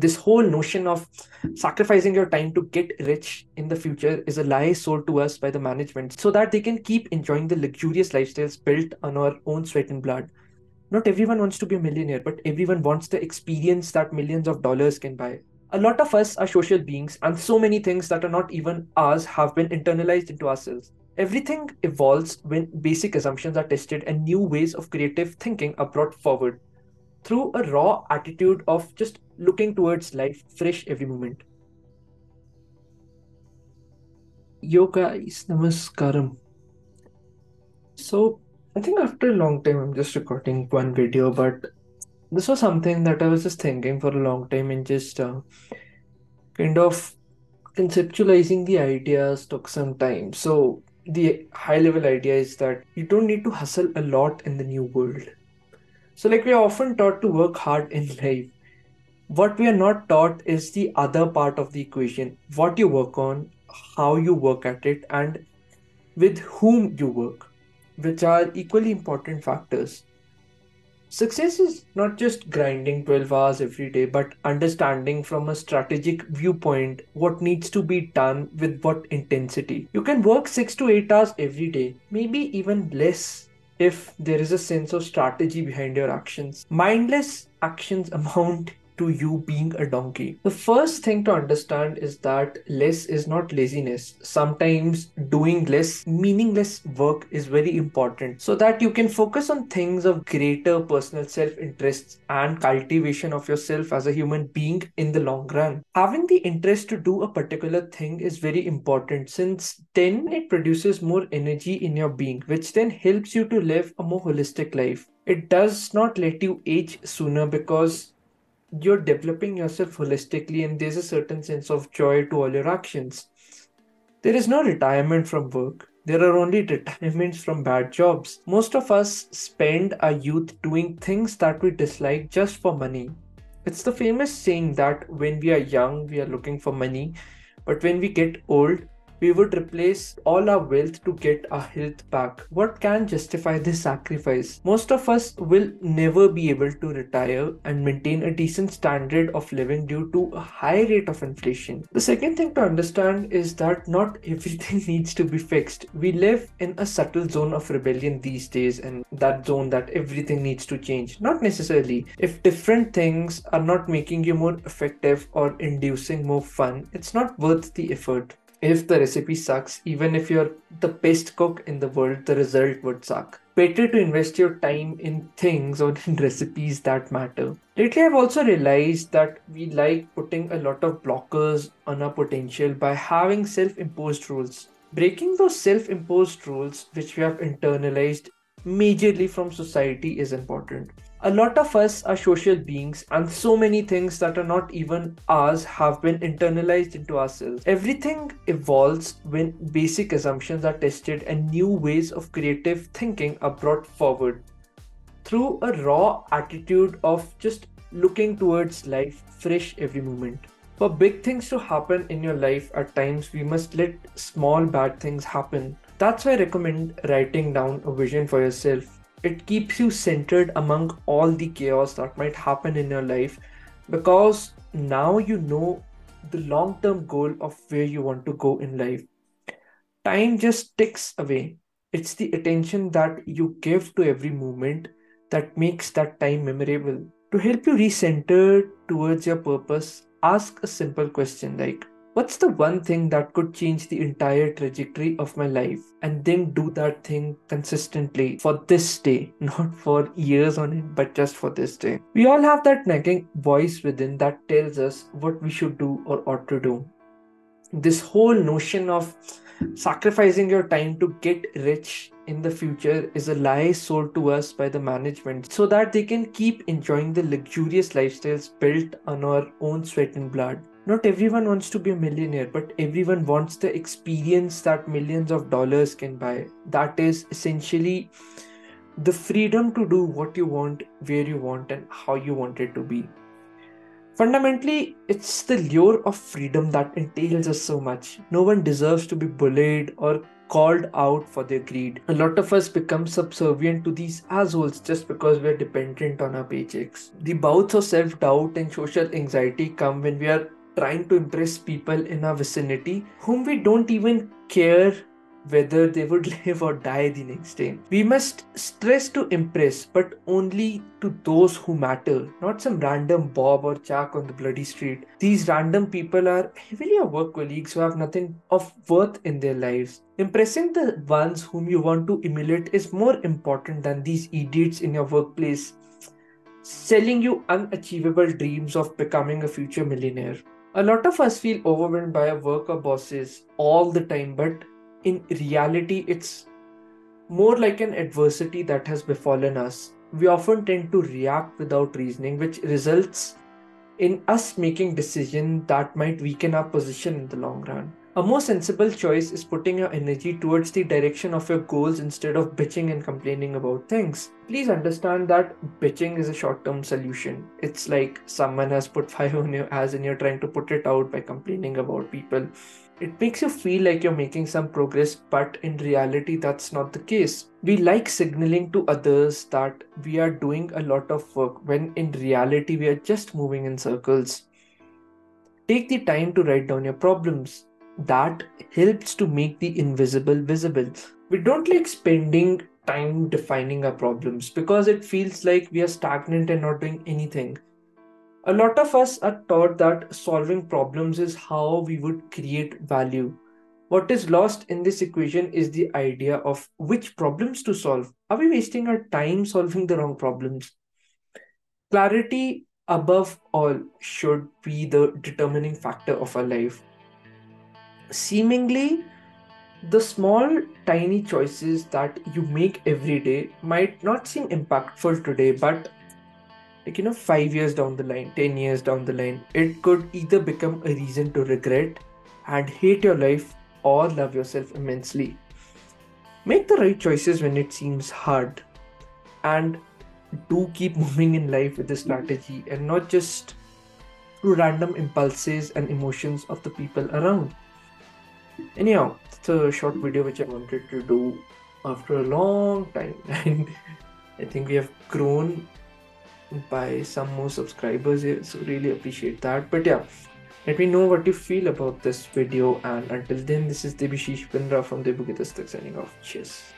this whole notion of sacrificing your time to get rich in the future is a lie sold to us by the management so that they can keep enjoying the luxurious lifestyles built on our own sweat and blood. Not everyone wants to be a millionaire, but everyone wants the experience that millions of dollars can buy. A lot of us are social beings, and so many things that are not even ours have been internalized into ourselves. Everything evolves when basic assumptions are tested and new ways of creative thinking are brought forward through a raw attitude of just looking towards life fresh every moment. Yo guys, namaskaram. So I think after a long time, I'm just recording one video, but this was something that I was just thinking for a long time and just kind of conceptualizing the ideas took some time. So the high level idea is that you don't need to hustle a lot in the new world. So like we are often taught to work hard in life. What we are not taught is the other part of the equation, what you work on, how you work at it, and with whom you work, which are equally important factors. Success is not just grinding 12 hours every day, but understanding from a strategic viewpoint what needs to be done with what intensity. You can work 6 to 8 hours every day, maybe even less, if there is a sense of strategy behind your actions. Mindless actions amount to you being a donkey. The first thing to understand is that less is not laziness. Sometimes doing less, meaningless work is very important so that you can focus on things of greater personal self-interests and cultivation of yourself as a human being in the long run. Having the interest to do a particular thing is very important, since then it produces more energy in your being, which then helps you to live a more holistic life. It does not let you age sooner because you're developing yourself holistically, and there's a certain sense of joy to all your actions. There is no retirement from work. There are only retirements from bad jobs. Most of us spend our youth doing things that we dislike just for money. It's the famous saying that when we are young, we are looking for money, but when we get old, we would replace all our wealth to get our health back. What can justify this sacrifice? Most of us will never be able to retire and maintain a decent standard of living due to a high rate of inflation. The second thing to understand is that not everything needs to be fixed. We live in a subtle zone of rebellion these days, and that zone that everything needs to change. Not necessarily. If different things are not making you more effective or inducing more fun, it's not worth the effort. If the recipe sucks, even if you're the best cook in the world, the result would suck. Better to invest your time in things or in recipes that matter. Lately, I've also realized that we like putting a lot of blockers on our potential by having self-imposed rules. Breaking those self-imposed rules, which we have internalized majorly from society, is important. A lot of us are social beings, and so many things that are not even ours have been internalized into ourselves. Everything evolves when basic assumptions are tested and new ways of creative thinking are brought forward through a raw attitude of just looking towards life fresh every moment. For big things to happen in your life at times, we must let small bad things happen. That's why I recommend writing down a vision for yourself. It keeps you centered among all the chaos that might happen in your life, because now you know the long-term goal of where you want to go in life. Time just ticks away. It's the attention that you give to every moment that makes that time memorable. To help you recenter towards your purpose, ask a simple question like, what's the one thing that could change the entire trajectory of my life? And then do that thing consistently for this day, not for years on end, but just for this day. We all have that nagging voice within that tells us what we should do or ought to do. This whole notion of sacrificing your time to get rich in the future is a lie sold to us by the management so that they can keep enjoying the luxurious lifestyles built on our own sweat and blood. Not everyone wants to be a millionaire, but everyone wants the experience that millions of dollars can buy. That is essentially the freedom to do what you want, where you want, and how you want it to be. Fundamentally, it's the lure of freedom that entails us so much. No one deserves to be bullied or called out for their greed. A lot of us become subservient to these assholes just because we're dependent on our paychecks. The bouts of self-doubt and social anxiety come when we are trying to impress people in our vicinity whom we don't even care whether they would live or die the next day. We must stress to impress, but only to those who matter, not some random Bob or Jack on the bloody street. These random people are heavily our work colleagues who have nothing of worth in their lives. Impressing the ones whom you want to emulate is more important than these idiots in your workplace selling you unachievable dreams of becoming a future millionaire. A lot of us feel overwhelmed by our work or bosses all the time, but in reality, it's more like an adversity that has befallen us. We often tend to react without reasoning, which results in us making decisions that might weaken our position in the long run. A more sensible choice is putting your energy towards the direction of your goals instead of bitching and complaining about things. Please understand that bitching is a short-term solution. It's like someone has put fire on your ass and you're trying to put it out by complaining about people. It makes you feel like you're making some progress, but in reality, that's not the case. We like signaling to others that we are doing a lot of work when in reality, we are just moving in circles. Take the time to write down your problems. That helps to make the invisible visible. We don't like spending time defining our problems because it feels like we are stagnant and not doing anything. A lot of us are taught that solving problems is how we would create value. What is lost in this equation is the idea of which problems to solve. Are we wasting our time solving the wrong problems? Clarity, above all, should be the determining factor of our life. Seemingly, the small, tiny choices that you make every day might not seem impactful today, but 5 years down the line, 10 years down the line, it could either become a reason to regret and hate your life or love yourself immensely. Make the right choices when it seems hard, and do keep moving in life with a strategy and not just through random impulses and emotions of the people around. Anyhow, it's a short video which I wanted to do after a long time, and I think we have grown by some more subscribers here, so really appreciate that. But yeah, let me know what you feel about this video, and until then, this is Debashish Pindra from Debu Ki Dastak signing off. Cheers.